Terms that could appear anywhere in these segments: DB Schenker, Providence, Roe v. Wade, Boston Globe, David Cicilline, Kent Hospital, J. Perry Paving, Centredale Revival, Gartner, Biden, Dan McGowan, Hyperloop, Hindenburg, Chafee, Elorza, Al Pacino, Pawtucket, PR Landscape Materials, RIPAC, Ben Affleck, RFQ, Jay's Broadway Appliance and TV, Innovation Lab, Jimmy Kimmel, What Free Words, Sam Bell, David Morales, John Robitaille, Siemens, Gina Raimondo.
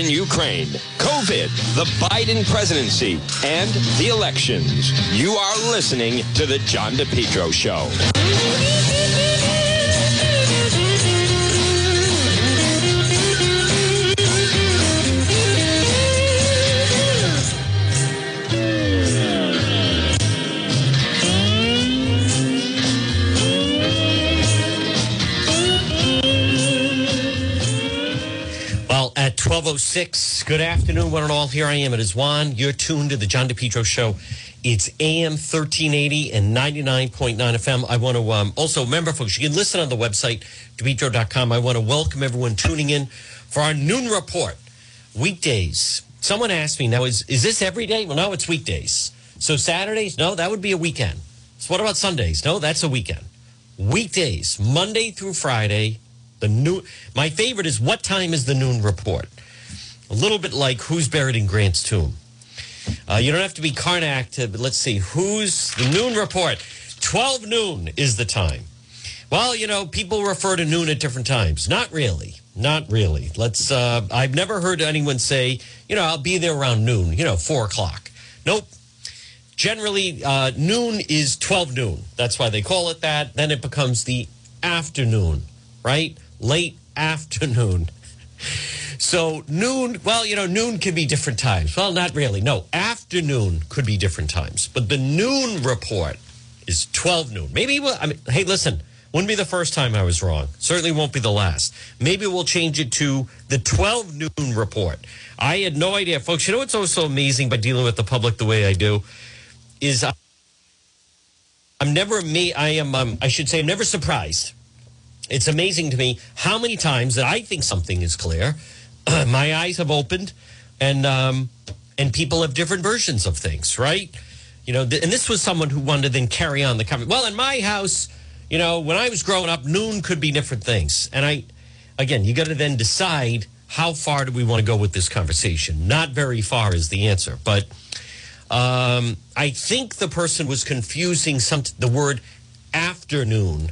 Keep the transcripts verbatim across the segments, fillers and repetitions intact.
in Ukraine, COVID, the Biden presidency, and the elections. You are listening to The John DePetro Show. At twelve oh six, good afternoon, one and all. Here I am. It is Juan. You're tuned to the John DePetro Show. It's A M thirteen eighty and ninety-nine point nine F M. I want to um, also, remember, folks, you can listen on the website, DePetro dot com. I want to welcome everyone tuning in for our noon report. Weekdays. Someone asked me, now, is, is this every day? Well, no, it's weekdays. So Saturdays? No, that would be a weekend. So what about Sundays? No, that's a weekend. Weekdays, Monday through Friday. The new, my favorite is, what time is the noon report? A little bit like Who's Buried in Grant's Tomb. Uh, you don't have to be Karnak to, but let's see, who's the noon report? twelve noon is the time. Well, you know, people refer to noon at different times. Not really. Not really. Let's. Uh, I've never heard anyone say, you know, I'll be there around noon, you know, four o'clock. Nope. Generally, uh, noon is twelve noon. That's why they call it that. Then it becomes the afternoon, right? Late afternoon. So noon, well, you know, noon could be different times. Well, not really. No, afternoon could be different times. But the noon report is twelve noon. Maybe, we'll, I mean, hey, listen, wouldn't be the first time I was wrong. Certainly won't be the last. Maybe we'll change it to the twelve noon report. I had no idea, folks. You know what's also amazing by dealing with the public the way I do is I, I'm never me. I am, um, I should say, I'm never surprised. It's amazing to me how many times that I think something is clear, my eyes have opened, and um, and people have different versions of things, right? You know, th- and this was someone who wanted to then carry on the conversation. Well, in my house, you know, when I was growing up, noon could be different things. And I, again, you got to then decide how far do we want to go with this conversation. Not very far is the answer, but um, I think the person was confusing some the word afternoon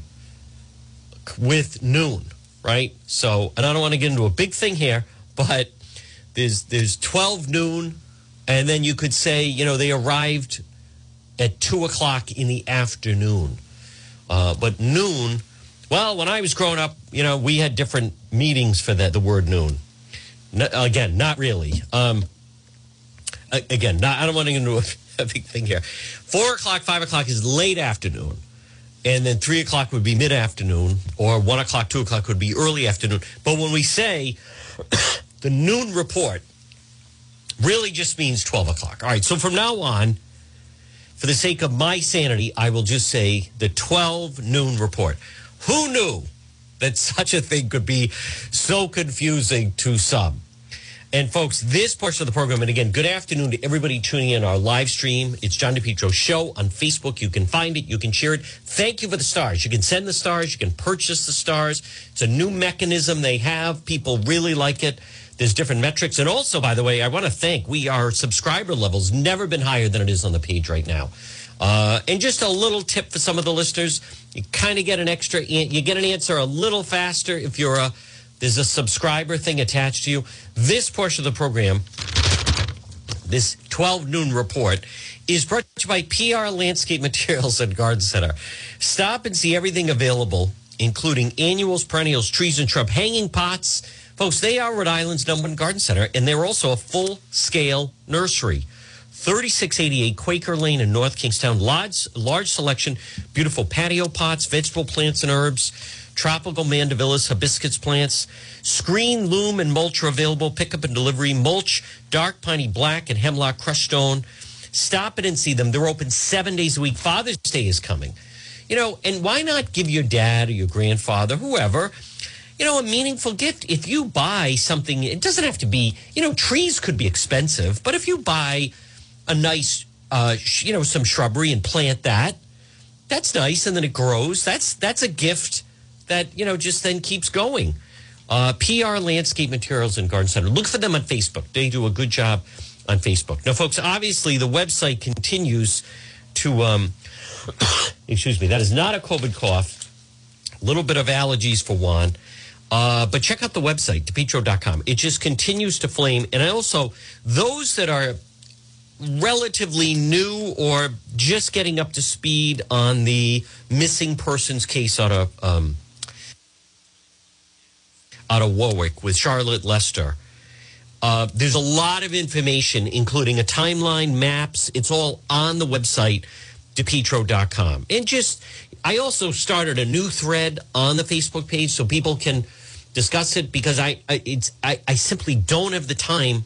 with noon, right? So, and I don't want to get into a big thing here, but there's there's twelve noon, and then you could say, you know, they arrived at two o'clock in the afternoon. Uh, but noon, well, when I was growing up, you know, we had different meetings for that. The word noon, no, again, not really. Um, again, not, I don't want to get into a, a big thing here. Four o'clock, five o'clock is late afternoon. And then three o'clock would be mid-afternoon, or one o'clock, two o'clock would be early afternoon. But when we say the noon report, really just means twelve o'clock. All right, so from now on, for the sake of my sanity, I will just say the twelve noon report. Who knew that such a thing could be so confusing to some? And folks, this portion of the program, and again, good afternoon to everybody tuning in our live stream. It's John DePetro Show on Facebook. You can find it. You can share it. Thank you for the stars. You can send the stars. You can purchase the stars. It's a new mechanism they have. People really like it. There's different metrics. And also, by the way, I want to thank, we our subscriber levels never been higher than it is on the page right now. Uh, and just a little tip for some of the listeners. You kind of get an extra, you get an answer a little faster if you're a, there's a subscriber thing attached to you. This portion of the program, this twelve noon report, is brought to you by P R Landscape Materials and Garden Center. Stop and see everything available, including annuals, perennials, trees and shrub, hanging pots. Folks, they are Rhode Island's number one garden center, and they're also a full-scale nursery. thirty-six eighty-eight Quaker Lane in North Kingstown. Large, large selection, beautiful patio pots, vegetable plants and herbs. Tropical mandevillas, hibiscus plants, screen, loom, and mulch are available. Pickup and delivery. Mulch, dark piney black, and hemlock crushed stone. Stop it and see them. They're open seven days a week. Father's Day is coming. You know, and why not give your dad or your grandfather, whoever, you know, a meaningful gift? If you buy something, it doesn't have to be, you know, trees could be expensive, but if you buy a nice, uh, you know, some shrubbery and plant that, that's nice, and then it grows. That's, that's a gift that, you know, just then keeps going. Uh, P R Landscape Materials and Garden Center. Look for them on Facebook. They do a good job on Facebook. Now, folks, obviously the website continues to, um, excuse me, that is not a COVID cough. A little bit of allergies for Juan. Uh, but check out the website, DePetro dot com. It just continues to flame. And I also, those that are relatively new or just getting up to speed on the missing persons case out of um, out of Warwick with Charlotte Lester. Uh, there's a lot of information, including a timeline, maps. It's all on the website, DePetro dot com. And just, I also started a new thread on the Facebook page so people can discuss it, because I, I it's I, I simply don't have the time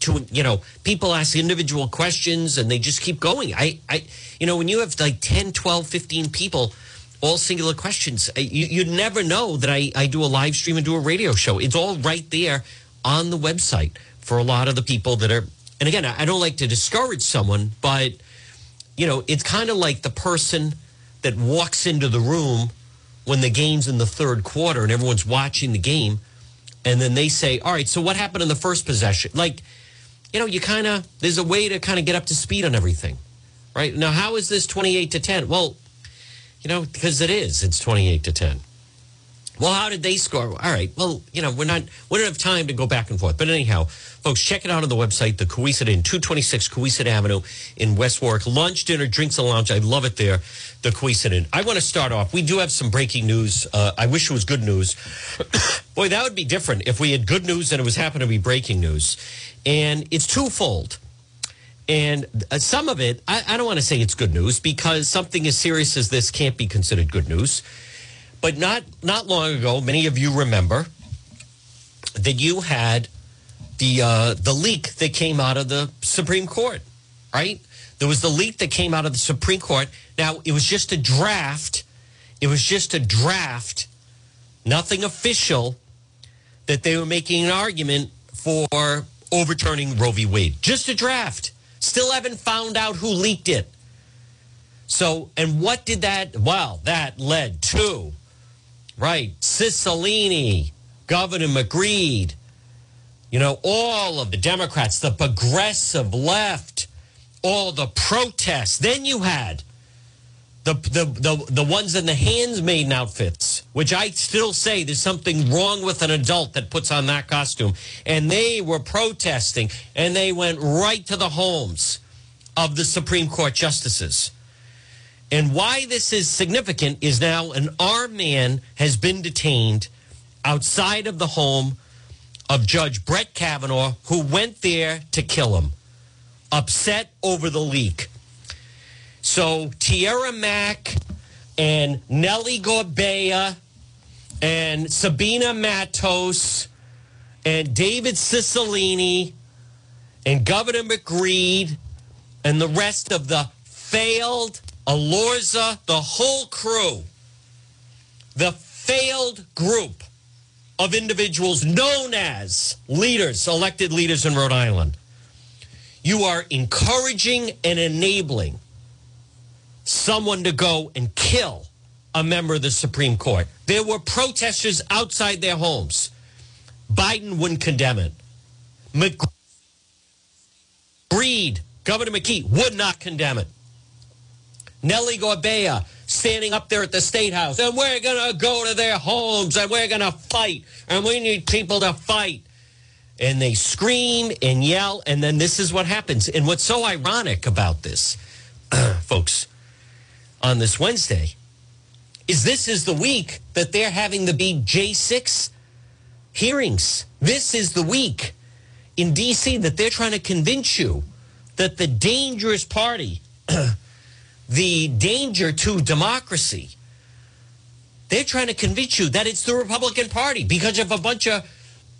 to, you know, people ask individual questions and they just keep going. I, I you know, when you have like ten, twelve, fifteen people, all singular questions, you, you'd never know that I, I do a live stream and do a radio show. It's all right there on the website for a lot of the people that are, and again, I don't like to discourage someone, but, you know, it's kind of like the person that walks into the room when the game's in the third quarter and everyone's watching the game, and then they say, all right, so what happened in the first possession? Like, you know, you kind of, there's a way to kind of get up to speed on everything, right? Now, how is this twenty-eight to ten? Well, you know, because it is, it's twenty-eight to ten. Well, how did they score? All right. Well, you know, we're not, we don't have time to go back and forth. But anyhow, folks, check it out on the website, the Cohasset Inn, two twenty-six Cohasset Avenue in West Warwick. Lunch, dinner, drinks, and lounge. I love it there, the Cohasset Inn. I want to start off. We do have some breaking news. Uh, I wish it was good news. Boy, that would be different if we had good news and it was happened to be breaking news. And it's twofold. And some of it, I, I don't want to say it's good news, because something as serious as this can't be considered good news. But not not long ago, many of you remember that you had the uh, the leak that came out of the Supreme Court, right? There was the leak that came out of the Supreme Court. Now, it was just a draft. It was just a draft, nothing official, that they were making an argument for overturning Roe v. Wade. Just a draft. Still haven't found out who leaked it. So, and what did that, well, that led to... Right, Cicilline, Governor McKee, you know, all of the Democrats, the progressive left, all the protests. Then you had the the the, the ones in the handmaiden outfits, which I still say there's something wrong with an adult that puts on that costume. And they were protesting, and they went right to the homes of the Supreme Court justices. And why this is significant is now an armed man has been detained outside of the home of Judge Brett Kavanaugh, who went there to kill him, upset over the leak. So Tiara Mack and Nellie Gorbea and Sabina Matos and David Cicilline and Governor McKee and the rest of the failed Elorza, the whole crew, the failed group of individuals known as leaders, elected leaders in Rhode Island. You are encouraging and enabling someone to go and kill a member of the Supreme Court. There were protesters outside their homes. Biden wouldn't condemn it. McGreed, Governor McKee, would not condemn it. Nellie Gorbea standing up there at the State House, and we're going to go to their homes, and we're going to fight, and we need people to fight. And they scream and yell, and then this is what happens. And what's so ironic about this, folks, on this Wednesday, is this is the week that they're having the big J six hearings. This is the week in D C that they're trying to convince you that the dangerous party, the danger to democracy, they're trying to convince you that it's the Republican Party because of a bunch of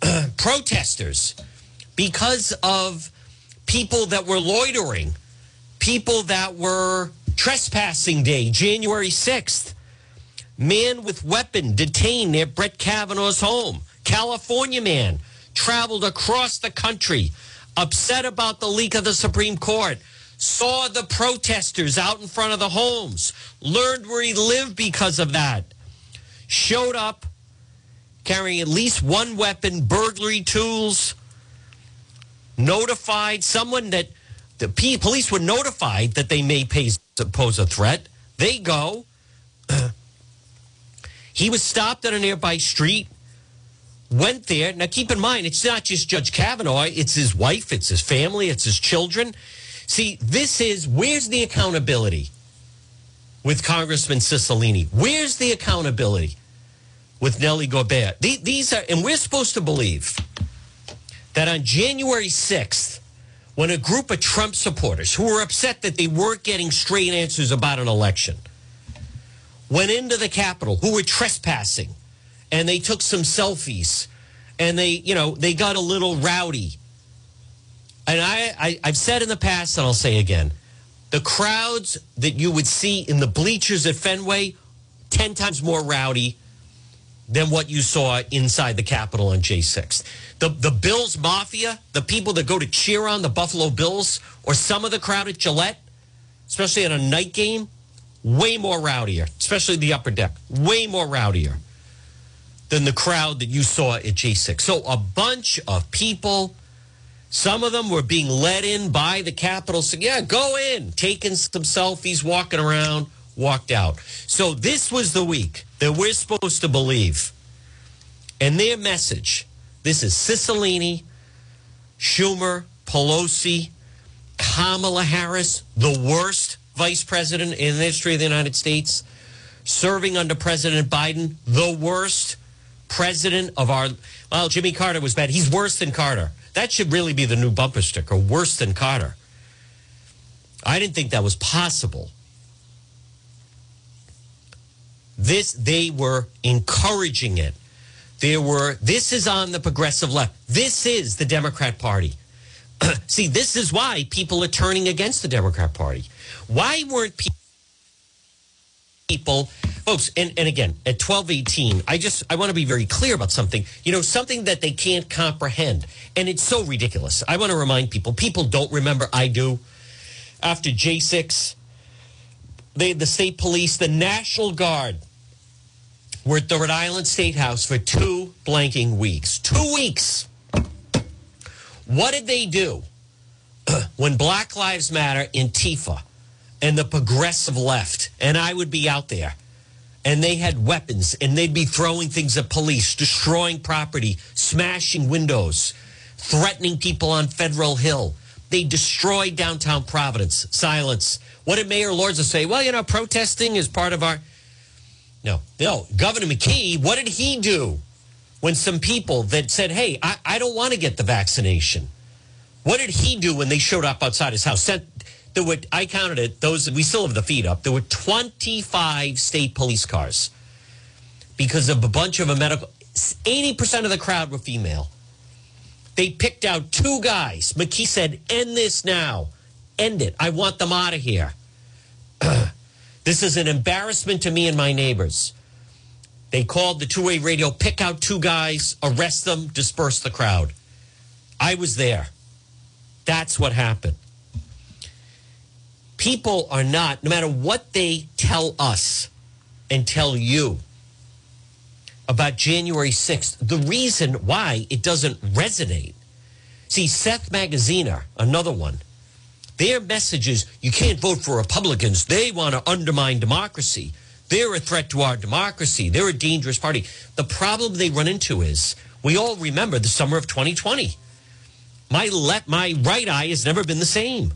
uh, protesters, because of people that were loitering, people that were trespassing day, January sixth. Man with weapon detained near Brett Kavanaugh's home. California man traveled across the country, upset about the leak of the Supreme Court. Saw the protesters out in front of the homes, learned where he lived because of that, showed up carrying at least one weapon, burglary tools, notified someone that the police were notified that they may pose a threat. They go. He was stopped at a nearby street, went there. Now, keep in mind, it's not just Judge Kavanaugh. It's his wife. It's his family. It's his children. See, this is, where's the accountability with Congressman Cicilline? Where's the accountability with Nellie Gorbea? These are, and we're supposed to believe that on January sixth, when a group of Trump supporters who were upset that they weren't getting straight answers about an election went into the Capitol, who were trespassing, and they took some selfies, and they, you know, they got a little rowdy. And I, I, I've said in the past, and I'll say again, the crowds that you would see in the bleachers at Fenway, ten times more rowdy than what you saw inside the Capitol on J six. The, the Bills Mafia, the people that go to cheer on the Buffalo Bills, or some of the crowd at Gillette, especially at a night game, way more rowdier, especially the upper deck, way more rowdier than the crowd that you saw at J six. So a bunch of people, some of them were being led in by the Capitol, saying, yeah, go in, taking some selfies, walking around, walked out. So this was the week that we're supposed to believe. And their message, this is Cicilline, Schumer, Pelosi, Kamala Harris, the worst vice president in the history of the United States, serving under President Biden, the worst president of our, well, Jimmy Carter was bad. He's worse than Carter. That should really be the new bumper sticker, worse than Carter. I didn't think that was possible. This, they were encouraging it. There were, this is on the progressive left. This is the Democrat Party. See, this is why people are turning against the Democrat Party. Why weren't people, people folks, and, and again, at twelve eighteen, I just, I want to be very clear about something, you know, something that they can't comprehend. And it's so ridiculous. I want to remind people, people don't remember, I do. After J six, they had the state police, the National Guard, were at the Rhode Island State House for two blanking weeks. Two weeks. What did they do when Black Lives Matter, Antifa, and the progressive left, and I would be out there, and they had weapons, and they'd be throwing things at police, destroying property, smashing windows, threatening people on Federal Hill. They destroyed downtown Providence. Silence. What did Mayor Elorza say? Well, you know, protesting is part of our... No, no. Governor McKee, what did he do when some people that said, hey, I, I don't want to get the vaccination? What did he do when they showed up outside his house? Sent, there were, I counted it. Those, we still have the feed up. There were twenty-five state police cars because of a bunch of a medical... eighty percent of the crowd were female. They picked out two guys. McKee said, end this now. End it. I want them out of here. This is an embarrassment to me and my neighbors. They called the two-way radio, pick out two guys, arrest them, disperse the crowd. I was there. That's what happened. People are not, no matter what they tell us and tell you about January sixth, the reason why it doesn't resonate. See, Seth Magaziner, another one, their message is you can't vote for Republicans. They want to undermine democracy. They're a threat to our democracy. They're a dangerous party. The problem they run into is we all remember the summer of twenty twenty. My left, my right eye has never been the same.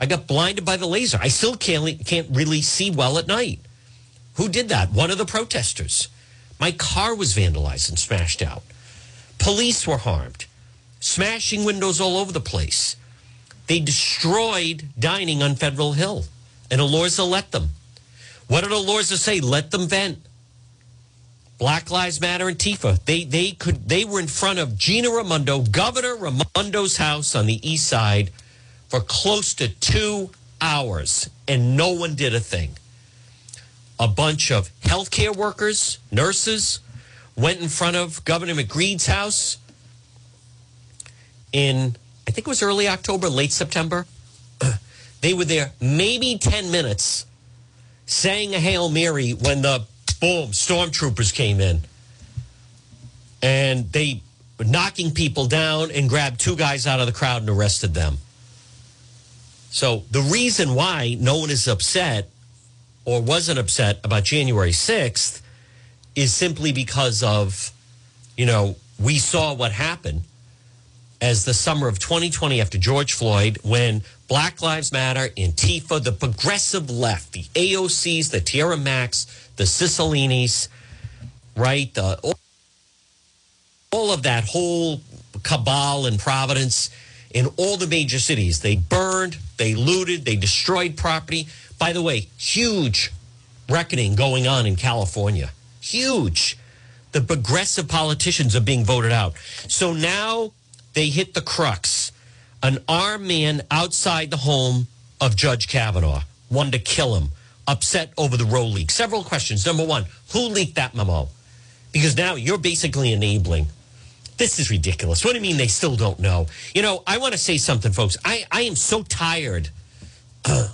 I got blinded by the laser. I still can't, can't really see well at night. Who did that? One of the protesters. My car was vandalized and smashed out. Police were harmed, smashing windows all over the place. They destroyed dining on Federal Hill, and Elorza let them. What did Elorza say? Let them vent. Black Lives Matter and Antifa. They, they, could, they were in front of Gina Raimondo, Governor Raimondo's house on the east side for close to two hours, and no one did a thing. A bunch of healthcare workers, nurses, went in front of Governor McGreed's house in, I think it was early October, late September. They were there maybe ten minutes saying a Hail Mary when the, boom, stormtroopers came in. And they were knocking people down and grabbed two guys out of the crowd and arrested them. So the reason why no one is upset or wasn't upset about January sixth is simply because of, you know, we saw what happened as the summer of twenty twenty after George Floyd, when Black Lives Matter, Antifa, the progressive left, the A O Cs, the Tiara Macks, the Cicillines, right, the, all of that whole cabal in Providence, in all the major cities, they burned, they looted, they destroyed property. By the way, huge reckoning going on in California. Huge. The progressive politicians are being voted out. So now they hit the crux. An armed man outside the home of Judge Kavanaugh wanted to kill him, upset over the row leak. Several questions. Number one, who leaked that memo? Because now you're basically enabling. This is ridiculous. What do you mean they still don't know? You know, I want to say something, folks. I, I am so tired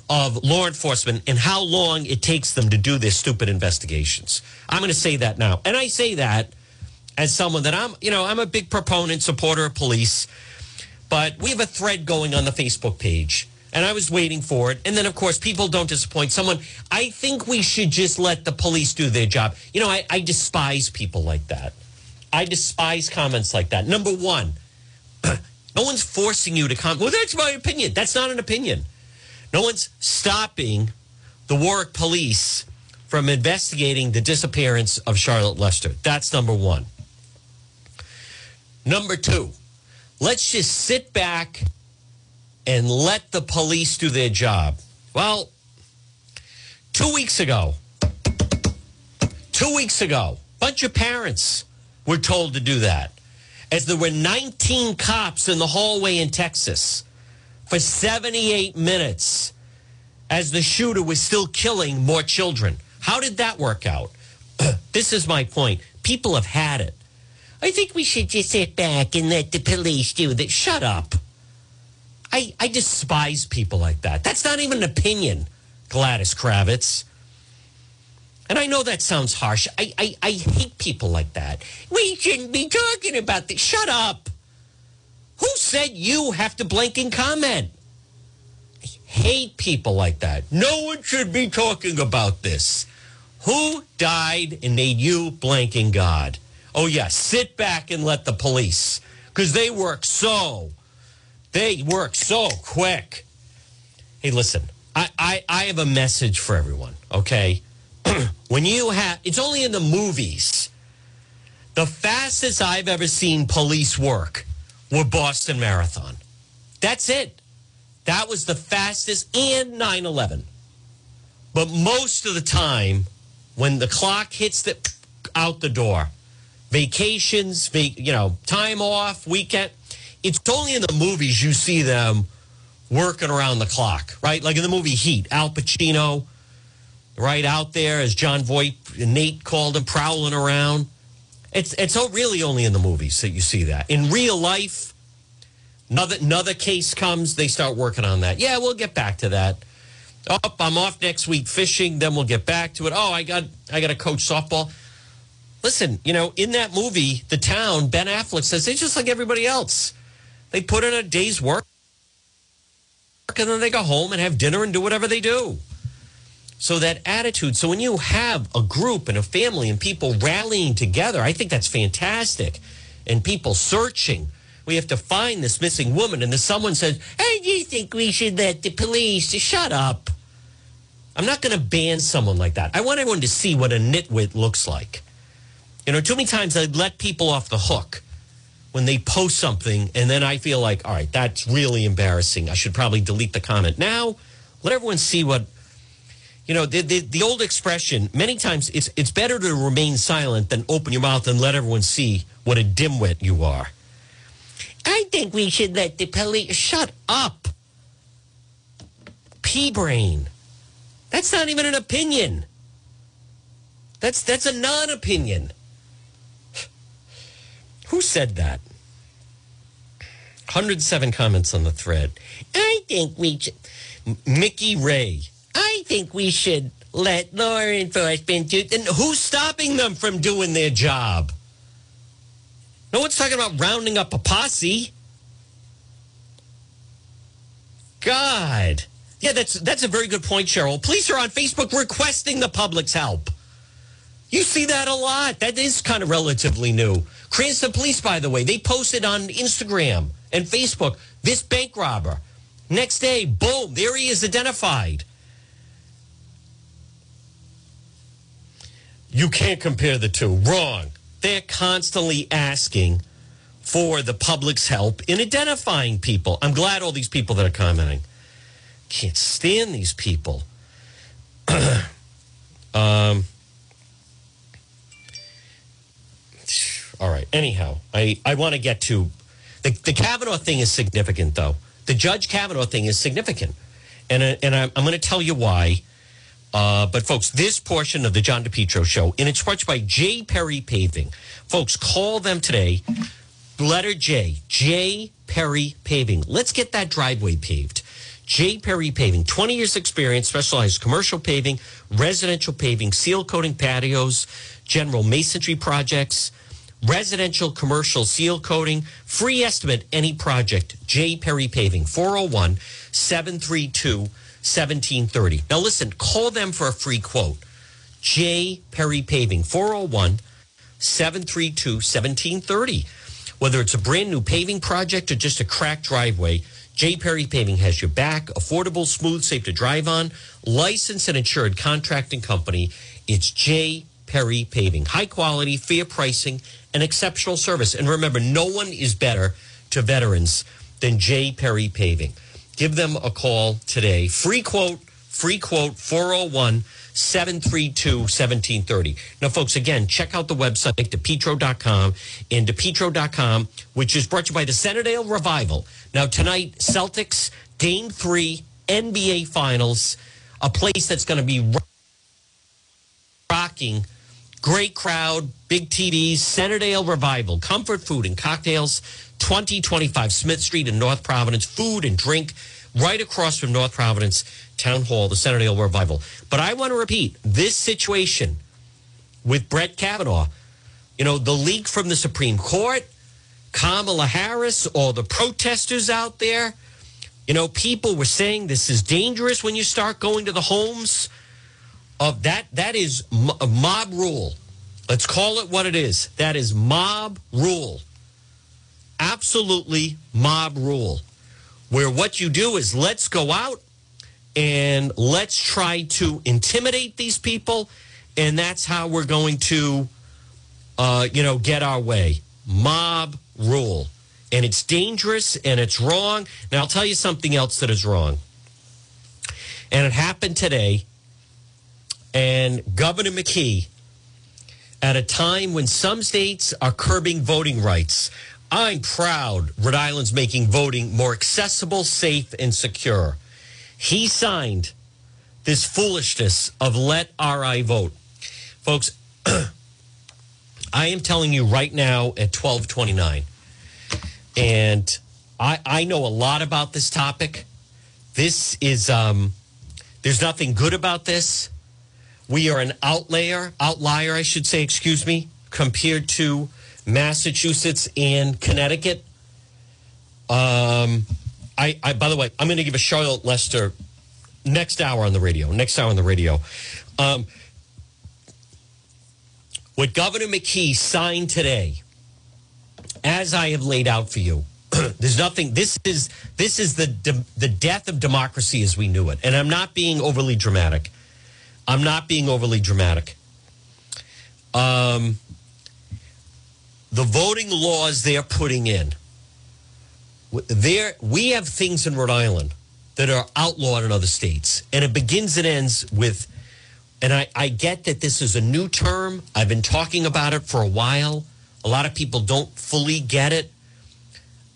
of law enforcement and how long it takes them to do their stupid investigations. I'm going to say that now. And I say that as someone that I'm, you know, I'm a big proponent, supporter of police. But we have a thread going on the Facebook page. And I was waiting for it. And then, of course, people don't disappoint someone. I think we should just let the police do their job. You know, I, I despise people like that. I despise comments like that. Number one, no one's forcing you to comment. Well, that's my opinion. That's not an opinion. No one's stopping the Warwick police from investigating the disappearance of Charlotte Lester. That's number one. Number two, let's just sit back and let the police do their job. Well, two weeks ago, two weeks ago, a bunch of parents were told to do that, as there were nineteen cops in the hallway in Texas for seventy-eight minutes as the shooter was still killing more children. How did that work out? This is my point. People have had it. I think we should just sit back and let the police do that. Shut up. I, I despise people like that. That's not even an opinion, Gladys Kravitz. And I know that sounds harsh. I, I, I hate people like that. We shouldn't be talking about this. Shut up. Who said you have to blank and comment? I hate people like that. No one should be talking about this. Who died and made you blanking God? Oh, yeah, sit back and let the police. Because they work so, they work so quick. Hey, listen, I, I, I have a message for everyone, okay? When you have, it's only in the movies. The fastest I've ever seen police work were Boston Marathon. That's it. That was the fastest, and nine eleven. But most of the time, when the clock hits the, out the door, vacations, vac, you know, time off, weekend, it's only in the movies you see them working around the clock, right? Like in the movie Heat, Al Pacino, right out there, as John Voight, Nate called him, prowling around. It's it's really only in the movies that you see that. In real life, another, another case comes, they start working on that. Yeah, we'll get back to that. Oh, I'm off next week fishing, then we'll get back to it. Oh, I got I got to coach softball. Listen, you know, in that movie, The Town, Ben Affleck says, it's just like everybody else. They put in a day's work, and then they go home and have dinner and do whatever they do. So that attitude, so when you have a group and a family and people rallying together, I think that's fantastic. And people searching. We have to find this missing woman. And then someone says, hey, do you think we should let the police? Shut up. I'm not going to ban someone like that. I want everyone to see what a nitwit looks like. You know, too many times I let people off the hook when they post something. And then I feel like, all right, that's really embarrassing. I should probably delete the comment. Now, let everyone see what... You know, the, the the old expression, many times it's it's better to remain silent than open your mouth and let everyone see what a dimwit you are. I think we should let the police... Shut up. P-brain. That's not even an opinion. That's, that's a non-opinion. Who said that? one hundred seven comments on the thread. I think we should... Mickey Ray. I think we should let law enforcement do... And who's stopping them from doing their job? No one's talking about rounding up a posse. God. Yeah, that's that's a very good point, Cheryl. Police are on Facebook requesting the public's help. You see that a lot. That is kind of relatively new. Cranston police, by the way, they posted on Instagram and Facebook, this bank robber. Next day, boom, there he is identified. You can't compare the two. Wrong. They're constantly asking for the public's help in identifying people. I'm glad all these people that are commenting. Can't stand these people. um. All right. Anyhow, I, I want to get to the, the Kavanaugh thing is significant, though. The Judge Kavanaugh thing is significant. And, uh, and I'm, I'm going to tell you why. Uh, but, folks, this portion of the John DePetro Show, and it's watched by J. Perry Paving. Folks, call them today. Letter J. J. Perry Paving. Let's get that driveway paved. J. Perry Paving. twenty years experience, specialized commercial paving, residential paving, seal coating patios, general masonry projects, residential, commercial seal coating. Free estimate, any project. J. Perry Paving, four oh one, seven three two, seventeen thirty. Now listen, call them for a free quote. J. Perry Paving, four oh one, seven three two, seventeen thirty. Whether it's a brand new paving project or just a cracked driveway, J. Perry Paving has your back. Affordable, smooth, safe to drive on. Licensed and insured contracting company. It's J. Perry Paving. High quality, fair pricing, and exceptional service. And remember, no one is better to veterans than J. Perry Paving. Give them a call today. Free quote, free quote, four oh one, seven three two, seventeen thirty. Now, folks, again, check out the website, DePetro dot com, and DePetro dot com, which is brought to you by the Centredale Revival. Now, tonight, Celtics, Game three, N B A Finals, a place that's going to be rocking. Great crowd, big T Ds, Centredale Revival, comfort food and cocktails, twenty twenty-five Smith Street in North Providence, food and drink right across from North Providence Town Hall, the Centredale Revival. But I want to repeat, this situation with Brett Kavanaugh, you know, the leak from the Supreme Court, Kamala Harris, all the protesters out there, you know, people were saying this is dangerous when you start going to the homes of that, that is a mob rule. Let's call it what it is. That is mob rule. Absolutely mob rule. Where what you do is let's go out and let's try to intimidate these people. And that's how we're going to, uh, you know, get our way. Mob rule. And it's dangerous and it's wrong. Now, I'll tell you something else that is wrong. And it happened today. And Governor McKee, at a time when some states are curbing voting rights, I'm proud Rhode Island's making voting more accessible, safe, and secure. He signed this foolishness of let R I vote. Folks, I am telling you right now at twelve twenty-nine, and I, I know a lot about this topic. This is, um, there's nothing good about this. We are an outlier, outlier, I should say, excuse me, compared to Massachusetts and Connecticut. Um, I, I, by the way, I'm going to give a Charlotte Lester next hour on the radio, next hour on the radio. Um, what Governor McKee signed today, as I have laid out for you, there's nothing, this is, this is the, de- the death of democracy as we knew it. And I'm not being overly dramatic. I'm not being overly dramatic. Um, the voting laws they're putting in. There, we have things in Rhode Island that are outlawed in other states. And it begins and ends with, and I, I get that this is a new term. I've been talking about it for a while. A lot of people don't fully get it.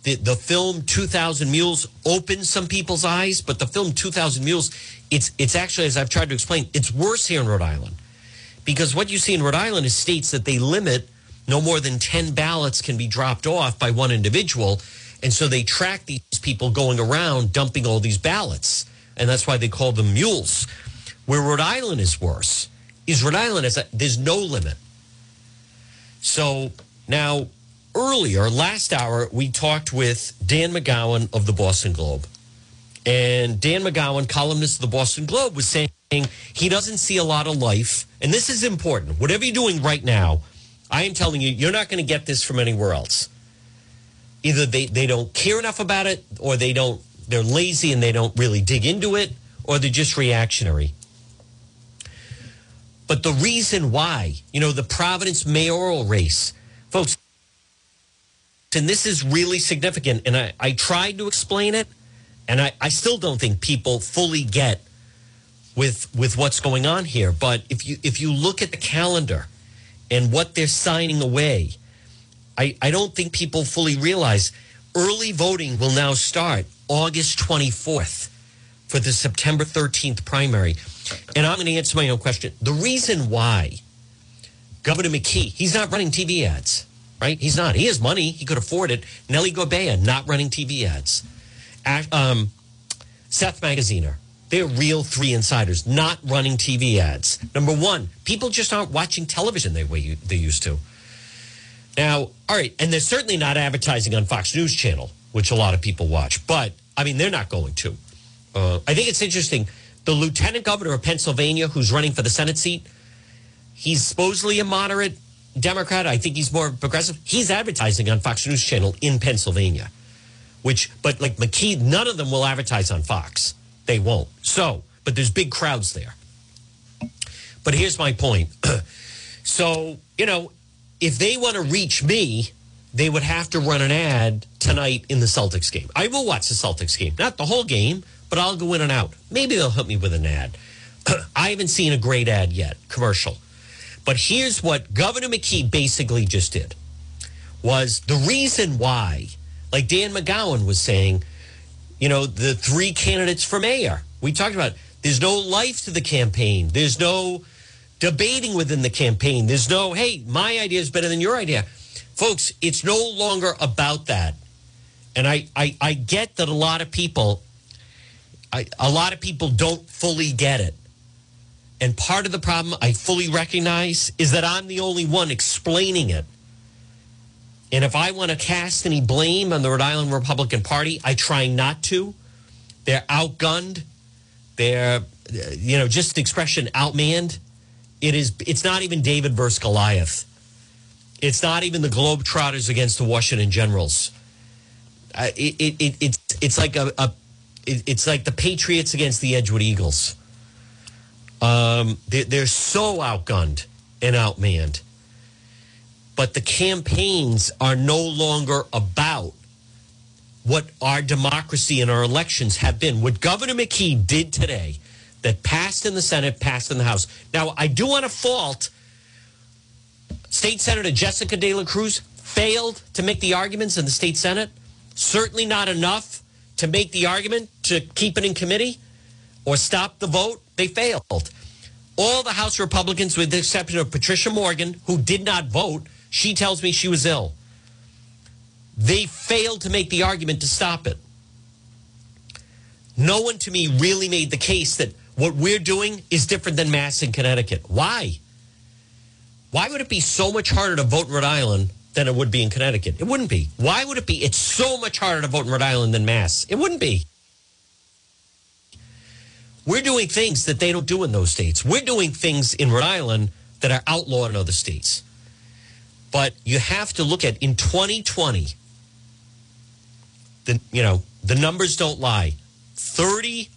The, the film two thousand Mules opened some people's eyes, but the film two thousand Mules, it's it's actually, as I've tried to explain, it's worse here in Rhode Island. Because what you see in Rhode Island is states that they limit no more than ten ballots can be dropped off by one individual. And so they track these people going around dumping all these ballots. And that's why they call them mules. Where Rhode Island is worse is Rhode Island is a, there's no limit. So now, earlier, last hour, we talked with Dan McGowan of the Boston Globe. And Dan McGowan, columnist of the Boston Globe, was saying he doesn't see a lot of life. And this is important. Whatever you're doing right now, I am telling you, you're not going to get this from anywhere else. Either they, they don't care enough about it, or they don't, they're lazy and they don't really dig into it, or they're just reactionary. But the reason why, you know, the Providence mayoral race, folks, and this is really significant, and I, I tried to explain it, and I, I still don't think people fully get with with what's going on here. But if you if you look at the calendar and what they're signing away, I, I don't think people fully realize early voting will now start August twenty-fourth for the September thirteenth primary. And I'm going to answer my own question. The reason why Governor McKee, he's not running T V ads, right? He's not. He has money. He could afford it. Nellie Gorbea, not running T V ads. Um, Seth Magaziner, they're real three insiders, not running T V ads. Number one, people just aren't watching television the way they used to. Now, all right, and they're certainly not advertising on Fox News Channel, which a lot of people watch. But, I mean, they're not going to. Uh, I think it's interesting. The lieutenant governor of Pennsylvania, who's running for the Senate seat, he's supposedly a moderate Democrat. I think he's more progressive. He's advertising on Fox News Channel in Pennsylvania, which, but like McKee, none of them will advertise on Fox. They won't. So, but there's big crowds there. But here's my point. So, you know, if they want to reach me, they would have to run an ad tonight in the Celtics game. I will watch the Celtics game, not the whole game, but I'll go in and out. Maybe they'll help me with an ad. I haven't seen a great ad yet, commercial. But here's what Governor McKee basically just did, was the reason why, like Dan McGowan was saying, you know, the three candidates for mayor, we talked about, there's no life to the campaign. There's no debating within the campaign. There's no, hey, my idea is better than your idea. Folks, it's no longer about that. And I, I, I get that a lot of people... I, a lot of people don't fully get it. And part of the problem I fully recognize is that I'm the only one explaining it. And if I want to cast any blame on the Rhode Island Republican Party, I try not to. They're outgunned. They're, you know, just the expression outmanned. It is, it's not even David versus Goliath. It's not even the Globetrotters against the Washington Generals. Uh, it, it, it, it's, it's like a... a It's like the Patriots against the Edgewood Eagles. Um, they're, they're so outgunned and outmanned. But the campaigns are no longer about what our democracy and our elections have been. What Governor McKee did today that passed in the Senate, passed in the House. Now, I do want to fault State Senator Jessica De La Cruz, failed to make the arguments in the State Senate. Certainly not enough to make the argument to keep it in committee or stop the vote. They failed. All the House Republicans, with the exception of Patricia Morgan, who did not vote, she tells me she was ill. They failed to make the argument to stop it. No one, to me, really made the case that what we're doing is different than Mass in Connecticut. Why? Why would it be so much harder to vote in Rhode Island than it would be in Connecticut? It wouldn't be. Why would it be? It's so much harder to vote in Rhode Island than Mass. It wouldn't be. We're doing things that they don't do in those states. We're doing things in Rhode Island that are outlawed in other states. But you have to look at, in twenty twenty, the, you know, the numbers don't lie. thirty,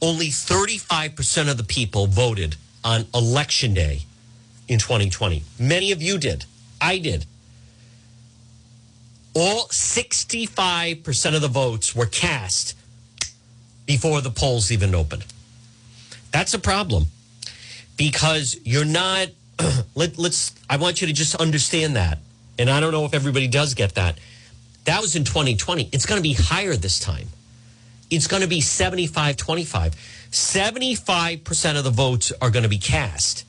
only thirty-five percent of the people voted on Election Day in twenty twenty. Many of you did. I did. All sixty-five percent of the votes were cast before the polls even opened. That's a problem, because you're not, let, let's, I want you to just understand that. And I don't know if everybody does get that. That was in twenty twenty. It's going to be higher this time. It's going to be seventy-five twenty-five. seventy-five percent of the votes are going to be cast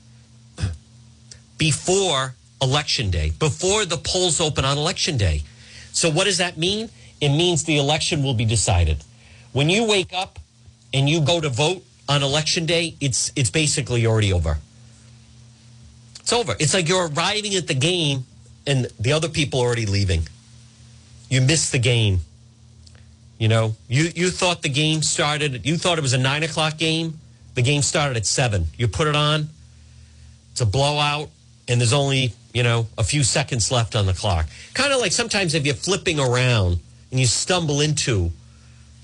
before Election Day, before the polls open on Election Day. So what does that mean? It means the election will be decided. When you wake up and you go to vote on Election Day, it's it's basically already over. It's over. It's like you're arriving at the game and the other people are already leaving. You miss the game. You know, you, you thought the game started, you thought it was a nine o'clock game. The game started at seven. You put it on, it's a blowout, and there's only, you know, a few seconds left on the clock. Kind of like sometimes if you're flipping around and you stumble into,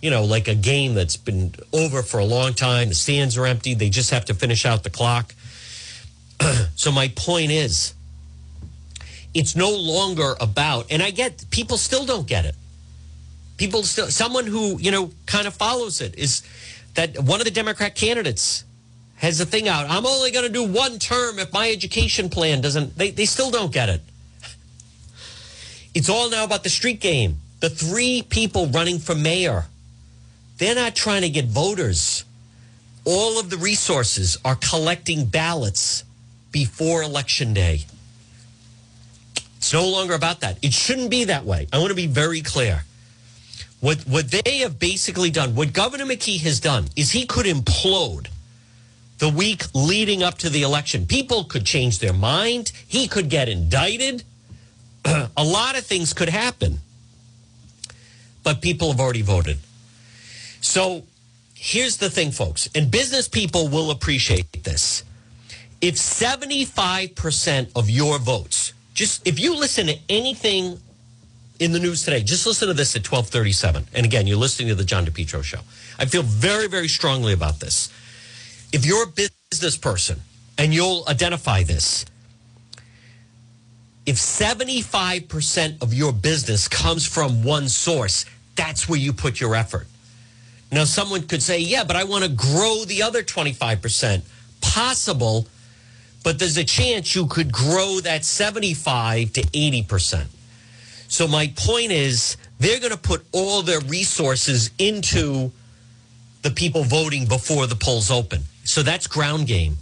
you know, like a game that's been over for a long time, the stands are empty, they just have to finish out the clock. So my point is, it's no longer about, and I get, people still don't get it. People still, someone who, you know, kind of follows it is that one of the Democrat candidates has a thing out. I'm only going to do one term if my education plan doesn't, they, they still don't get it. It's all now about the street game. The three people running for mayor, they're not trying to get voters. All of the resources are collecting ballots before Election Day. It's no longer about that. It shouldn't be that way. I want to be very clear. What what they have basically done, what Governor McKee has done, is he could implode the week leading up to the election. People could change their mind. He could get indicted. A lot of things could happen. But people have already voted. So here's the thing, folks, and business people will appreciate this. If seventy-five percent of your votes, just if you listen to anything in the news today, just listen to this at twelve thirty-seven. And again, you're listening to the John DePetro Show. I feel very, very strongly about this. If you're a business person, and you'll identify this, if seventy-five percent of your business comes from one source, that's where you put your effort. Now, someone could say, yeah, but I want to grow the other twenty-five percent. Possible, but there's a chance you could grow that seventy-five to eighty percent. So my point is, they're going to put all their resources into the people voting before the polls open. So that's ground game.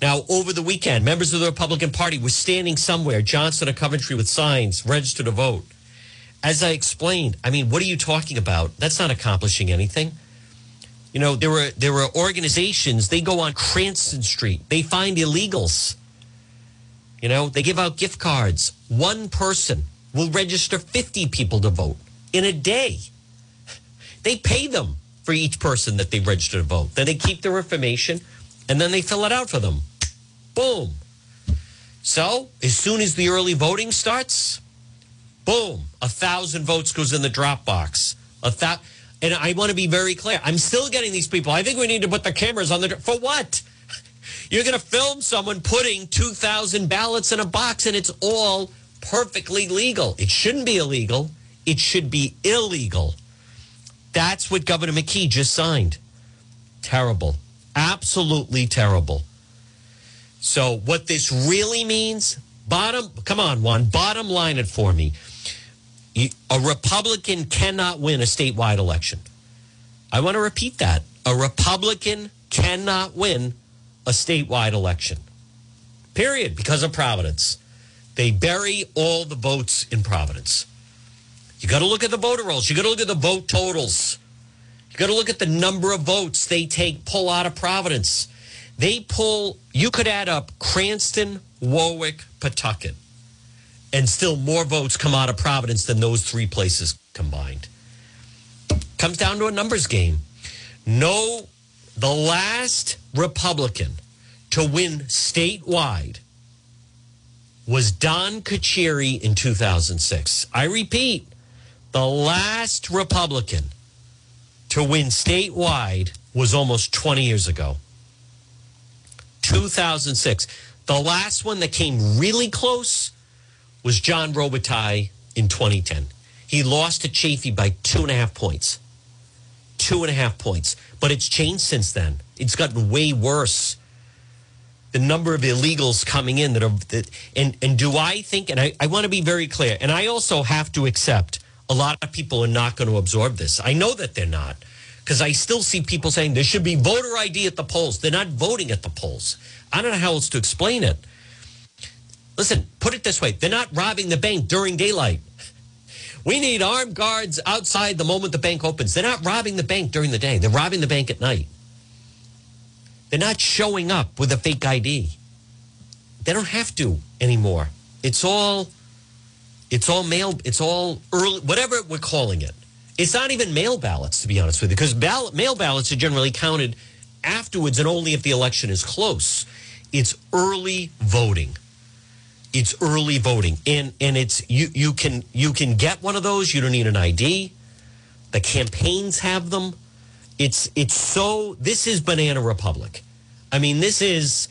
Now, over the weekend, members of the Republican Party were standing somewhere, Johnson or Coventry, with signs, register to vote. As I explained, I mean, what are you talking about? That's not accomplishing anything. You know, there were there were organizations, they go on Cranston Street, they find illegals. You know, they give out gift cards. One person will register fifty people to vote in a day. They pay them for each person that they register to vote. Then they keep their information, and then they fill it out for them. Boom. So as soon as the early voting starts, boom, a thousand votes goes in the drop box. A thousand. And I want to be very clear. I'm still getting these people. I think we need to put the cameras on the, for what? You're going to film someone putting two thousand ballots in a box, and it's all perfectly legal. It shouldn't be illegal. It should be illegal. That's what Governor McKee just signed. Terrible. Absolutely terrible. So what this really means, bottom, come on, Juan, bottom line it for me. A Republican cannot win a statewide election. I want to repeat that. A Republican cannot win a statewide election, period, because of Providence. They bury all the votes in Providence. You got to look at the voter rolls. You got to look at the vote totals. You got to look at the number of votes they take, pull out of Providence. They pull, you could add up Cranston, Warwick, Pawtucket, and still more votes come out of Providence than those three places combined. Comes down to a numbers game. No, the last Republican to win statewide was Don Kachiri in two thousand six. I repeat, the last Republican to win statewide was almost twenty years ago. two thousand six. The last one that came really close was John Robitaille in twenty ten. He lost to Chafee by two and a half points. Two and a half points. But it's changed since then. It's gotten way worse. The number of illegals coming in that are, that, and, and do I think, and I, I want to be very clear, and I also have to accept a lot of people are not going to absorb this. I know that they're not, because I still see people saying there should be voter I D at the polls. They're not voting at the polls. I don't know how else to explain it. Listen, put it this way. They're not robbing the bank during daylight. We need armed guards outside the moment the bank opens. They're not robbing the bank during the day. They're robbing the bank at night. They're not showing up with a fake I D. They don't have to anymore. It's all It's all mail. It's all early, whatever we're calling it. It's not even mail ballots, to be honest with you, because ballot, mail ballots are generally counted afterwards and only if the election is close. It's early voting. It's early voting, and and it's you you can you can get one of those. You don't need an I D. The campaigns have them. It's it's so this is Banana Republic. I mean, this is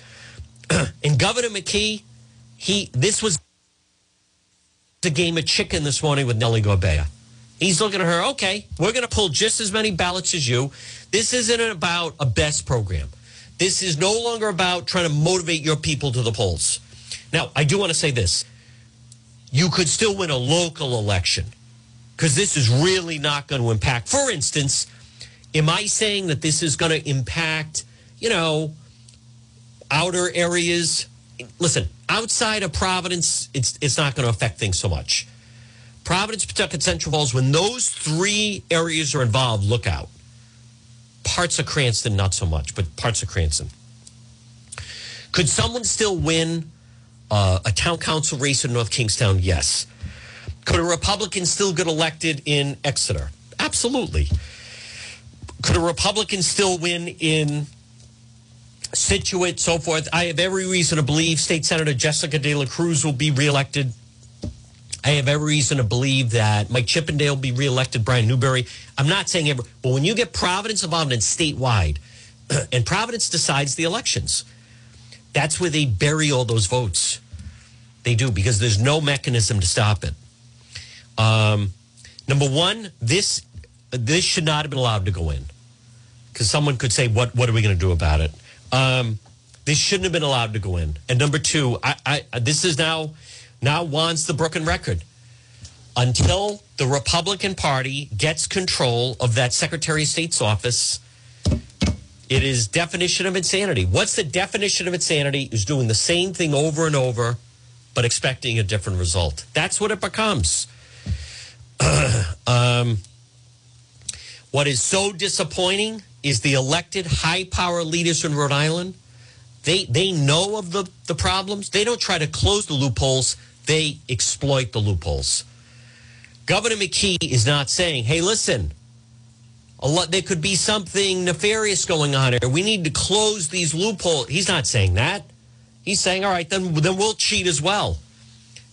and Governor McKee. He this was a game of chicken this morning with Nellie Gorbea. He's looking at her. Okay, we're going to pull just as many ballots as you. This isn't about a best program. This is no longer about trying to motivate your people to the polls. Now, I do want to say this. You could still win a local election because this is really not going to impact. For instance, am I saying that this is going to impact, you know, outer areas? Listen, outside of Providence, it's it's not going to affect things so much. Providence, Pawtucket, Central Falls, when those three areas are involved, look out. Parts of Cranston, not so much, but parts of Cranston. Could someone still win uh, a town council race in North Kingstown? Yes. Could a Republican still get elected in Exeter? Absolutely. Could a Republican still win in Situate, so forth? I have every reason to believe State Senator Jessica De La Cruz will be reelected. I have every reason to believe that Mike Chippendale will be reelected, Brian Newberry. I'm not saying ever, but when you get Providence involved in statewide, and Providence decides the elections, that's where they bury all those votes. They do, because there's no mechanism to stop it. Um, number one, this this should not have been allowed to go in, because someone could say, "What what are we going to do about it?" Um, this shouldn't have been allowed to go in. And number two, I, I this is now. Now wants the broken record. Until the Republican Party gets control of that Secretary of State's office, it is definition of insanity. What's the definition of insanity? Is doing the same thing over and over, but expecting a different result. That's what it becomes. um, what is so disappointing is the elected high-power leaders in Rhode Island. They they know of the, the problems. They don't try to close the loopholes. They exploit the loopholes. Governor McKee is not saying, hey, listen, a lot, there could be something nefarious going on here. We need to close these loopholes. He's not saying that. He's saying, all right, then, then we'll cheat as well.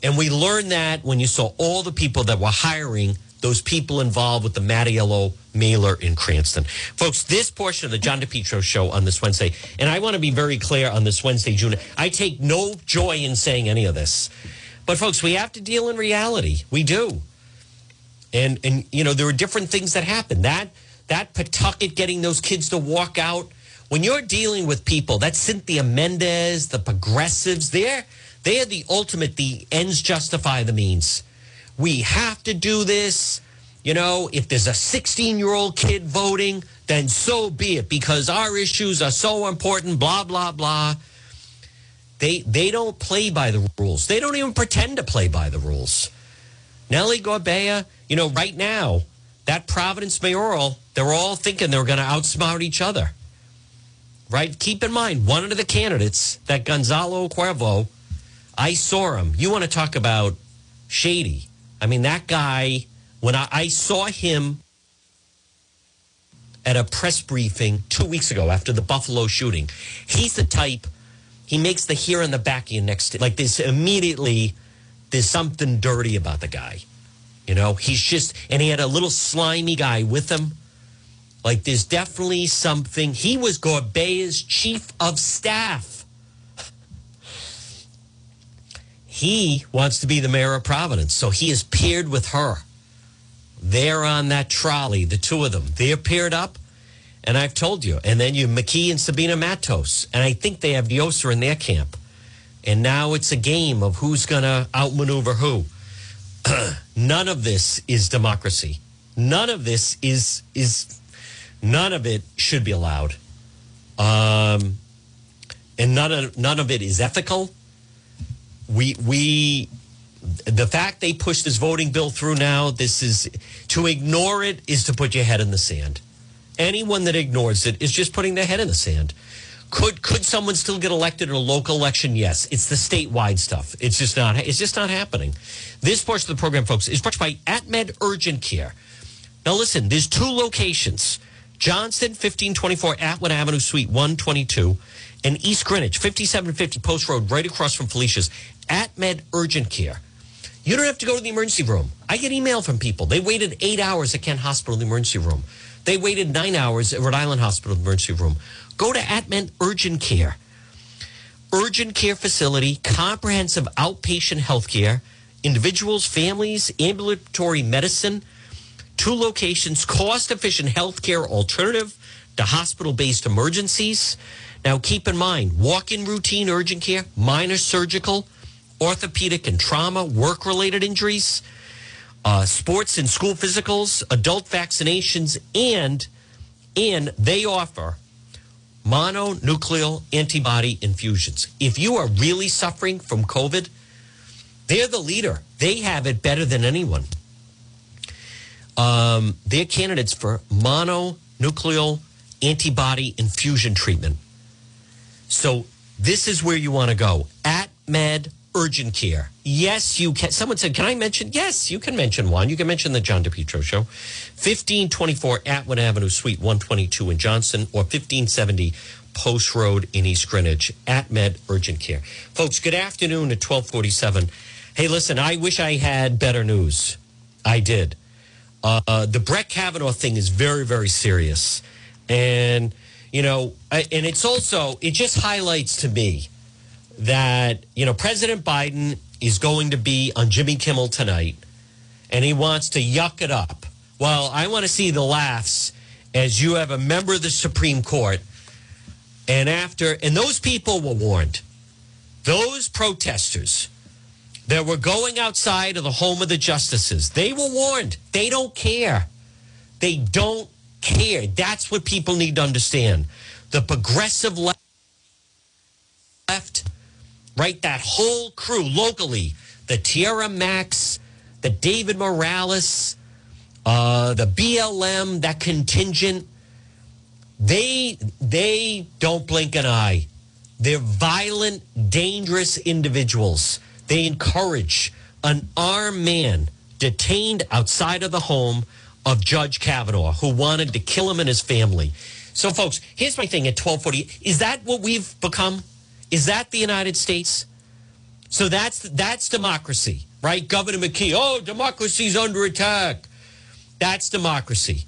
And we learned that when you saw all the people that were hiring those people involved with the Mattiello mailer in Cranston. Folks, this portion of the John DePetro show on this Wednesday, and I want to be very clear on this Wednesday, June, I take no joy in saying any of this. But folks, we have to deal in reality. We do. And, and you know, there are different things that happen. That, that Pawtucket getting those kids to walk out. When you're dealing with people, that's Cynthia Mendez, the progressives, they're, they're the ultimate, the ends justify the means. We have to do this. You know, if there's a sixteen-year-old kid voting, then so be it, because our issues are so important, blah, blah, blah. They they don't play by the rules. They don't even pretend to play by the rules. Nellie Gorbea, you know, right now, that Providence mayoral, they're all thinking they're going to outsmart each other. Right? Keep in mind, one of the candidates, that Gonzalo Cuervo, I saw him. You want to talk about shady. I mean, that guy, when I, I saw him at a press briefing two weeks ago after the Buffalo shooting, he's the type, he makes the hair on the back of your neck stand. Like this immediately, there's something dirty about the guy. You know, he's just, and he had a little slimy guy with him. Like there's definitely something. He was Gorbea's chief of staff. He wants to be the mayor of Providence, so he is paired with her. They're on that trolley, the two of them. They're paired up, and I've told you. And then you McKee and Sabina Matos, and I think they have Diosa in their camp. And now it's a game of who's going to outmaneuver who. None of this is democracy. None of this is, is none of it should be allowed. Um, and none of, none of it is ethical. We, we, the fact they pushed this voting bill through now, this is, to ignore it is to put your head in the sand. Anyone that ignores it is just putting their head in the sand. Could could someone still get elected in a local election? Yes. It's the statewide stuff. It's just not. It's just not happening. This portion of the program, folks, is brought to you by AtMed Urgent Care. Now, listen. There's two locations: Johnston, fifteen twenty-four Atwood Avenue, Suite one twenty-two, and East Greenwich, fifty-seven fifty Post Road, right across from Felicia's. AtMed Urgent Care. You don't have to go to the emergency room. I get email from people. They waited eight hours at Kent Hospital in the emergency room. They waited nine hours at Rhode Island Hospital emergency room. Go to AtMed Urgent Care. Urgent care facility, comprehensive outpatient health care, individuals, families, ambulatory medicine, two locations, cost-efficient health care alternative to hospital-based emergencies. Now, keep in mind, walk-in routine urgent care, minor surgical, orthopedic and trauma, work-related injuries, Uh, sports and school physicals, adult vaccinations, and and they offer mononuclear antibody infusions. If you are really suffering from COVID, they're the leader. They have it better than anyone. Um, they're candidates for mononuclear antibody infusion treatment. So this is where you want to go. AtMed Urgent Care. Yes, you can. Someone said, can I mention? Yes, you can mention one. You can mention the John DePetro Show. fifteen twenty-four Atwood Avenue, Suite one twenty-two in Johnston, or fifteen seventy Post Road in East Greenwich. AtMed Urgent Care. Folks, good afternoon at twelve forty-seven. Hey, listen, I wish I had better news. I did. Uh, uh, the Brett Kavanaugh thing is very, very serious. And, you know, I, and it's also, it just highlights to me that, you know, President Biden is going to be on Jimmy Kimmel tonight, and he wants to yuck it up. Well, I want to see the laughs as you have a member of the Supreme Court. And after, and those people were warned. Those protesters that were going outside of the home of the justices, they were warned. They don't care. They don't care. That's what people need to understand. The progressive left, left right, that whole crew locally, the Tiara Max, the David Morales, uh, the B L M, that contingent, they they don't blink an eye. They're violent, dangerous individuals. They encourage an armed man detained outside of the home of Judge Kavanaugh, who wanted to kill him and his family. So, folks, here's my thing at twelve forty. Is that what we've become? Is that the United States? So that's that's democracy, right? Governor McKee, oh, democracy's under attack. That's democracy.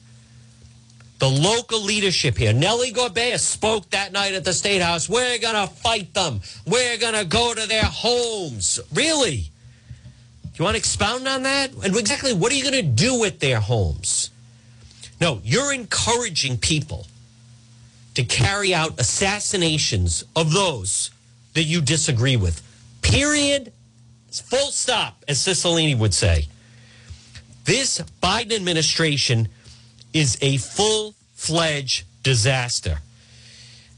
The local leadership here, Nellie Gorbea spoke that night at the State House. We're going to fight them. We're going to go to their homes. Really? You want to expound on that? And exactly what are you going to do at their homes? No, you're encouraging people to carry out assassinations of those that you disagree with. Period. Full stop, as Cicilline would say. This Biden administration is a full-fledged disaster.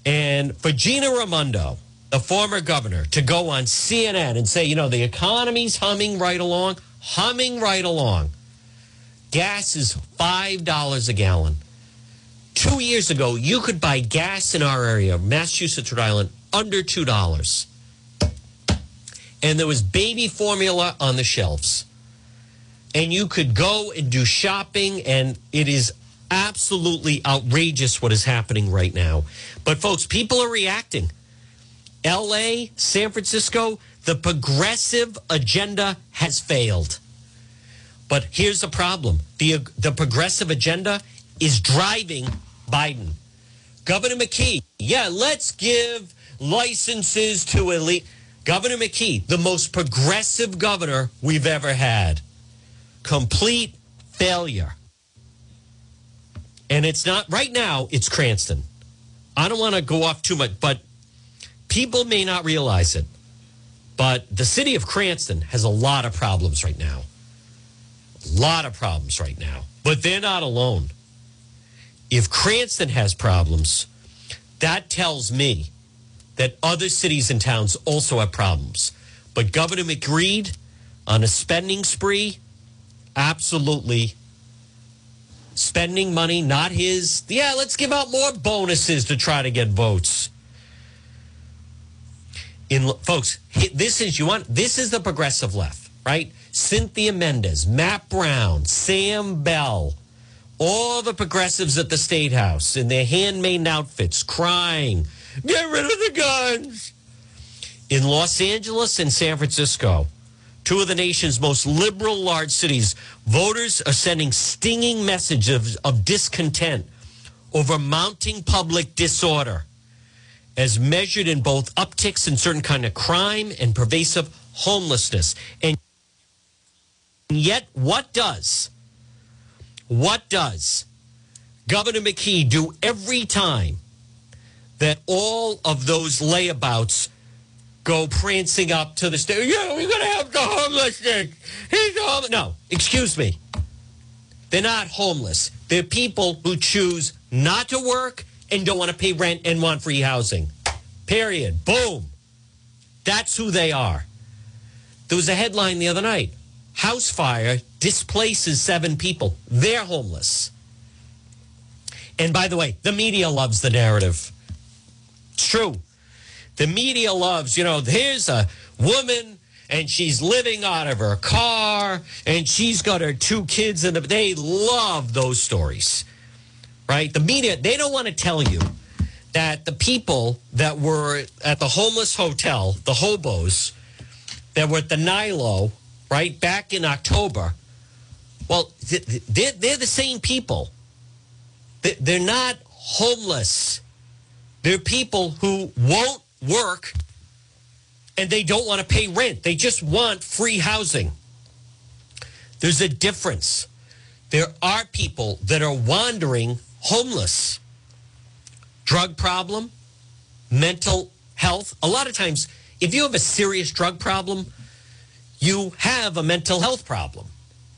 And for Gina Raimondo, the former governor, to go on C N N and say, you know, the economy's humming right along, humming right along. Gas is five dollars a gallon. Two years ago, you could buy gas in our area, Massachusetts, Rhode Island, under two dollars. And there was baby formula on the shelves. And you could go and do shopping, and it is absolutely outrageous what is happening right now. But, folks, people are reacting. L A, San Francisco, the progressive agenda has failed. But here's the problem. The, the progressive agenda is driving Biden. Governor McKee, yeah, let's give licenses to elite. Governor McKee, the most progressive governor we've ever had. Complete failure. And it's not, right now, it's Cranston. I don't want to go off too much, but people may not realize it. But the city of Cranston has a lot of problems right now. A lot of problems right now. But they're not alone. If Cranston has problems, that tells me that other cities and towns also have problems. But Governor McGreed on a spending spree, absolutely spending money, not his. Yeah, let's give out more bonuses to try to get votes. in folks, this is you want. This is the progressive left, right? Cynthia Mendez, Matt Brown, Sam Bell, all the progressives at the State House in their handmaiden outfits crying, get rid of the guns. In Los Angeles and San Francisco, two of the nation's most liberal large cities, voters are sending stinging messages of, of discontent over mounting public disorder, as measured in both upticks in certain kind of crime and pervasive homelessness. And yet, what does, what does Governor McKee do every time that all of those layabouts go prancing up to the stage? Yeah, we're going to have the homelessness. He's homeless. No, excuse me. They're not homeless. They're people who choose not to work and don't want to pay rent and want free housing. Period. Boom. That's who they are. There was a headline the other night. House fire displaces seven people. They're homeless. And by the way, the media loves the narrative. It's true. The media loves, you know, here's a woman and she's living out of her car and she's got her two kids in the, they love those stories. Right? The media, they don't want to tell you that the people that were at the homeless hotel, the hobos, that were at the Nilo, right, back in October, well, they're, they're the same people. They're not homeless. They're people who won't work and they don't want to pay rent. They just want free housing. There's a difference. There are people that are wandering homeless. Drug problem, mental health. A lot of times, if you have a serious drug problem, you have a mental health problem,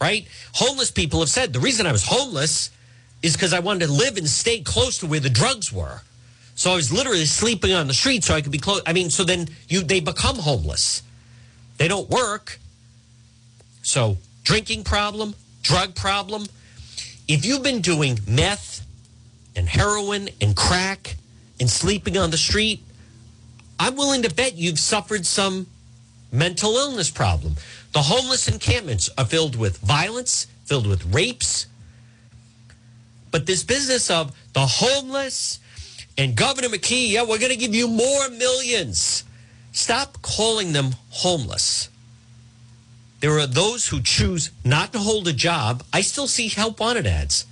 right? Homeless people have said, the reason I was homeless is because I wanted to live and stay close to where the drugs were. So I was literally sleeping on the street so I could be close. I mean, so then you they become homeless. They don't work. So drinking problem, drug problem. If you've been doing meth and heroin and crack and sleeping on the street, I'm willing to bet you've suffered some mental illness problem. The homeless encampments are filled with violence, filled with rapes. But this business of the homeless and Governor McKee, yeah, we're going to give you more millions. Stop calling them homeless. There are those who choose not to hold a job. I still see help wanted ads.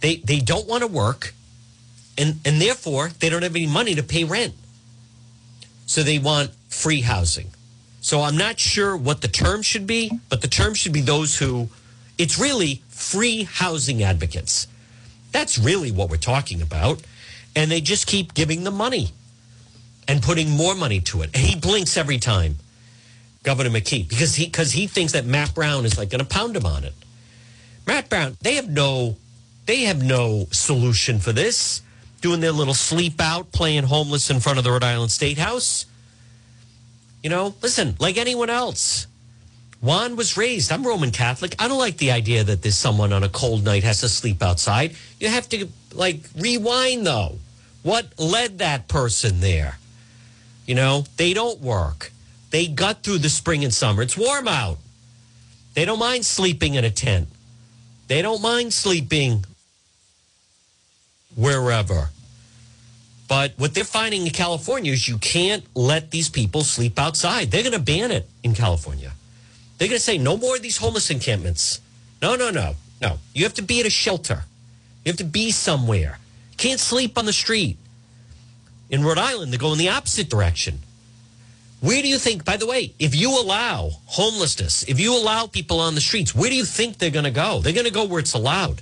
They they don't want to work, and, and therefore they don't have any money to pay rent. So they want free housing. So I'm not sure what the term should be, but the term should be those who, it's really free housing advocates. That's really what we're talking about. And they just keep giving them money and putting more money to it. And he blinks every time, Governor McKee, because he because he thinks that Matt Brown is like going to pound him on it. Matt Brown, they have no they have no solution for this. Doing their little sleep out, playing homeless in front of the Rhode Island State House. You know, listen, like anyone else, Juan was raised. I'm Roman Catholic. I don't like the idea that there's someone on a cold night has to sleep outside. You have to like rewind though. What led that person there? You know, they don't work. They got through the spring and summer. It's warm out. They don't mind sleeping in a tent. They don't mind sleeping wherever. But what they're finding in California is you can't let these people sleep outside. They're going to ban it in California. They're going to say no more of these homeless encampments. No, no, no, no. You have to be at a shelter. You have to be somewhere. Can't sleep on the street. In Rhode Island, they're going the opposite direction. Where do you think, by the way, if you allow homelessness, if you allow people on the streets, where do you think they're going to go? They're going to go where it's allowed.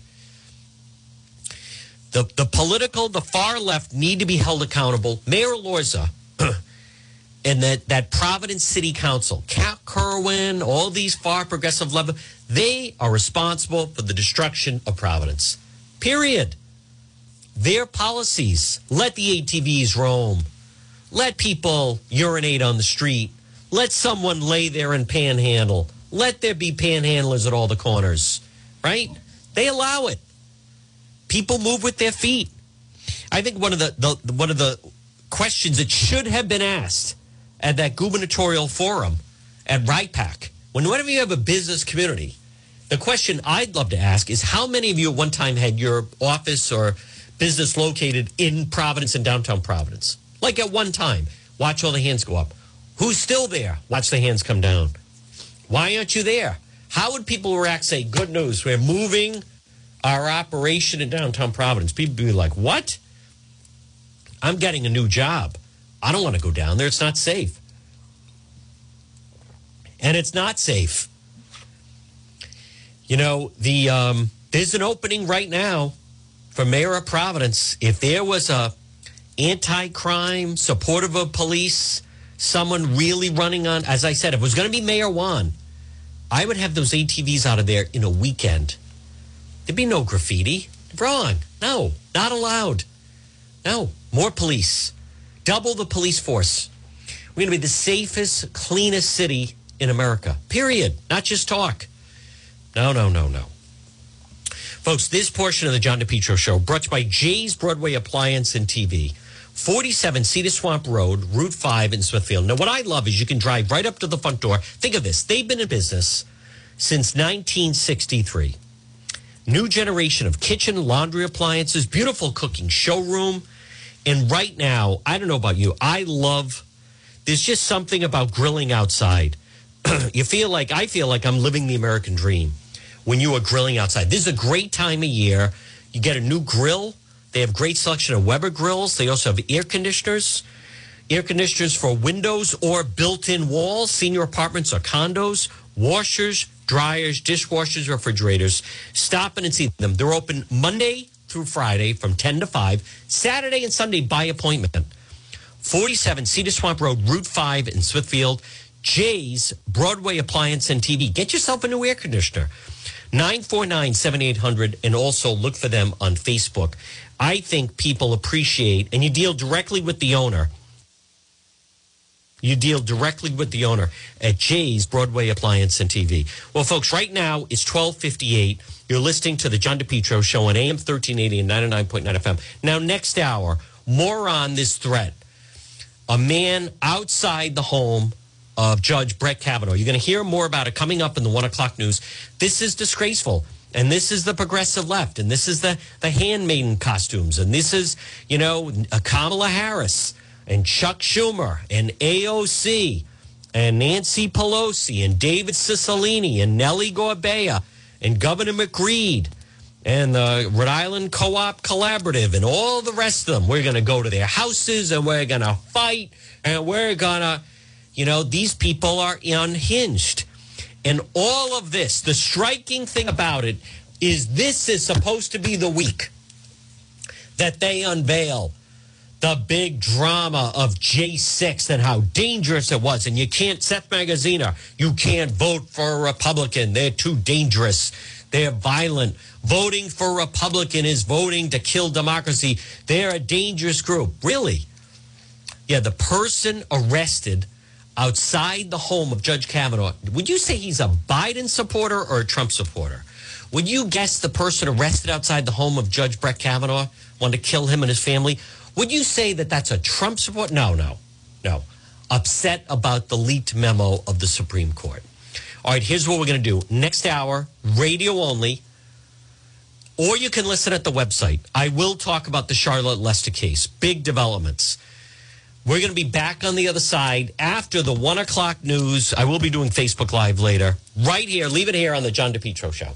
The the political, the far left need to be held accountable. Mayor Elorza and that, that Providence City Council, Kat Kerwin, all these far progressive left, they are responsible for the destruction of Providence. Period. Their policies, let the A T Vs roam. Let people urinate on the street. Let someone lay there and panhandle. Let there be panhandlers at all the corners, right? They allow it. People move with their feet. I think one of the, the one of the questions that should have been asked at that gubernatorial forum at RIPAC. Whenever you have a business community, the question I'd love to ask is how many of you at one time had your office or business located in Providence and downtown Providence? Like at one time, watch all the hands go up. Who's still there? Watch the hands come down. Why aren't you there? How would people react, say, good news, we're moving our operation in downtown Providence? People be like, what? I'm getting a new job. I don't want to go down there. It's not safe. And it's not safe. You know, the um, there's an opening right now for mayor of Providence. If there was a anti-crime, supportive of police, someone really running on, as I said, if it was going to be Mayor Juan, I would have those A T Vs out of there in a weekend. There'd be no graffiti. Wrong. No, not allowed. No, more police. Double the police force. We're going to be the safest, cleanest city in America. Period. Not just talk. No, no, no, no. Folks, this portion of the John DePetro Show brought to you by Jay's Broadway Appliance and T V. forty-seven Cedar Swamp Road, Route five in Smithfield. Now, what I love is you can drive right up to the front door. Think of this. They've been in business since nineteen sixty-three. New generation of kitchen, laundry appliances, beautiful cooking showroom. And right now, I don't know about you, I love, there's just something about grilling outside. You feel like, I feel like I'm living the American dream. When you are grilling outside, this is a great time of year. You get a new grill. They have great selection of Weber grills. They also have air conditioners, air conditioners for windows or built-in walls, senior apartments or condos, washers, dryers, dishwashers, refrigerators. Stop in and see them. They're open Monday through Friday from ten to five, Saturday and Sunday by appointment. forty-seven Cedar Swamp Road, Route five in Smithfield. Jay's Broadway Appliance and T V. Get yourself a new air conditioner. nine four nine, seven eight hundred, and also look for them on Facebook. I think people appreciate, and you deal directly with the owner. You deal directly with the owner at Jay's Broadway Appliance and T V. Well, folks, right now it's twelve fifty-eight. You're listening to the John DePetro Show on A M thirteen eighty and ninety-nine point nine F M. Now, next hour, more on this threat. A man outside the home of Judge Brett Kavanaugh. You're going to hear more about it coming up in the one o'clock news. This is disgraceful. And this is the progressive left. And this is the, the handmaiden costumes. And this is, you know, Kamala Harris and Chuck Schumer and A O C and Nancy Pelosi and David Cicilline and Nellie Gorbea and Governor McKee and the Rhode Island Co-op Collaborative and all the rest of them. We're going to go to their houses and we're going to fight and we're going to, you know, these people are unhinged. And all of this, the striking thing about it is this is supposed to be the week that they unveil the big drama of J six and how dangerous it was. And you can't, Seth Magaziner, you can't vote for a Republican. They're too dangerous. They're violent. Voting for a Republican is voting to kill democracy. They're a dangerous group. Really? Yeah, the person arrested outside the home of Judge Kavanaugh, would you say he's a Biden supporter or a Trump supporter? Would you guess the person arrested outside the home of Judge Brett Kavanaugh wanted to kill him and his family? Would you say that that's a Trump supporter? No, no, no. Upset about the leaked memo of the Supreme Court. All right, here's what we're going to do. Next hour, radio only, or you can listen at the website. I will talk about the Charlotte Lester case, big developments. We're going to be back on the other side after the one o'clock news. I will be doing Facebook Live later. Right here. Leave it here on the John DePetro Show.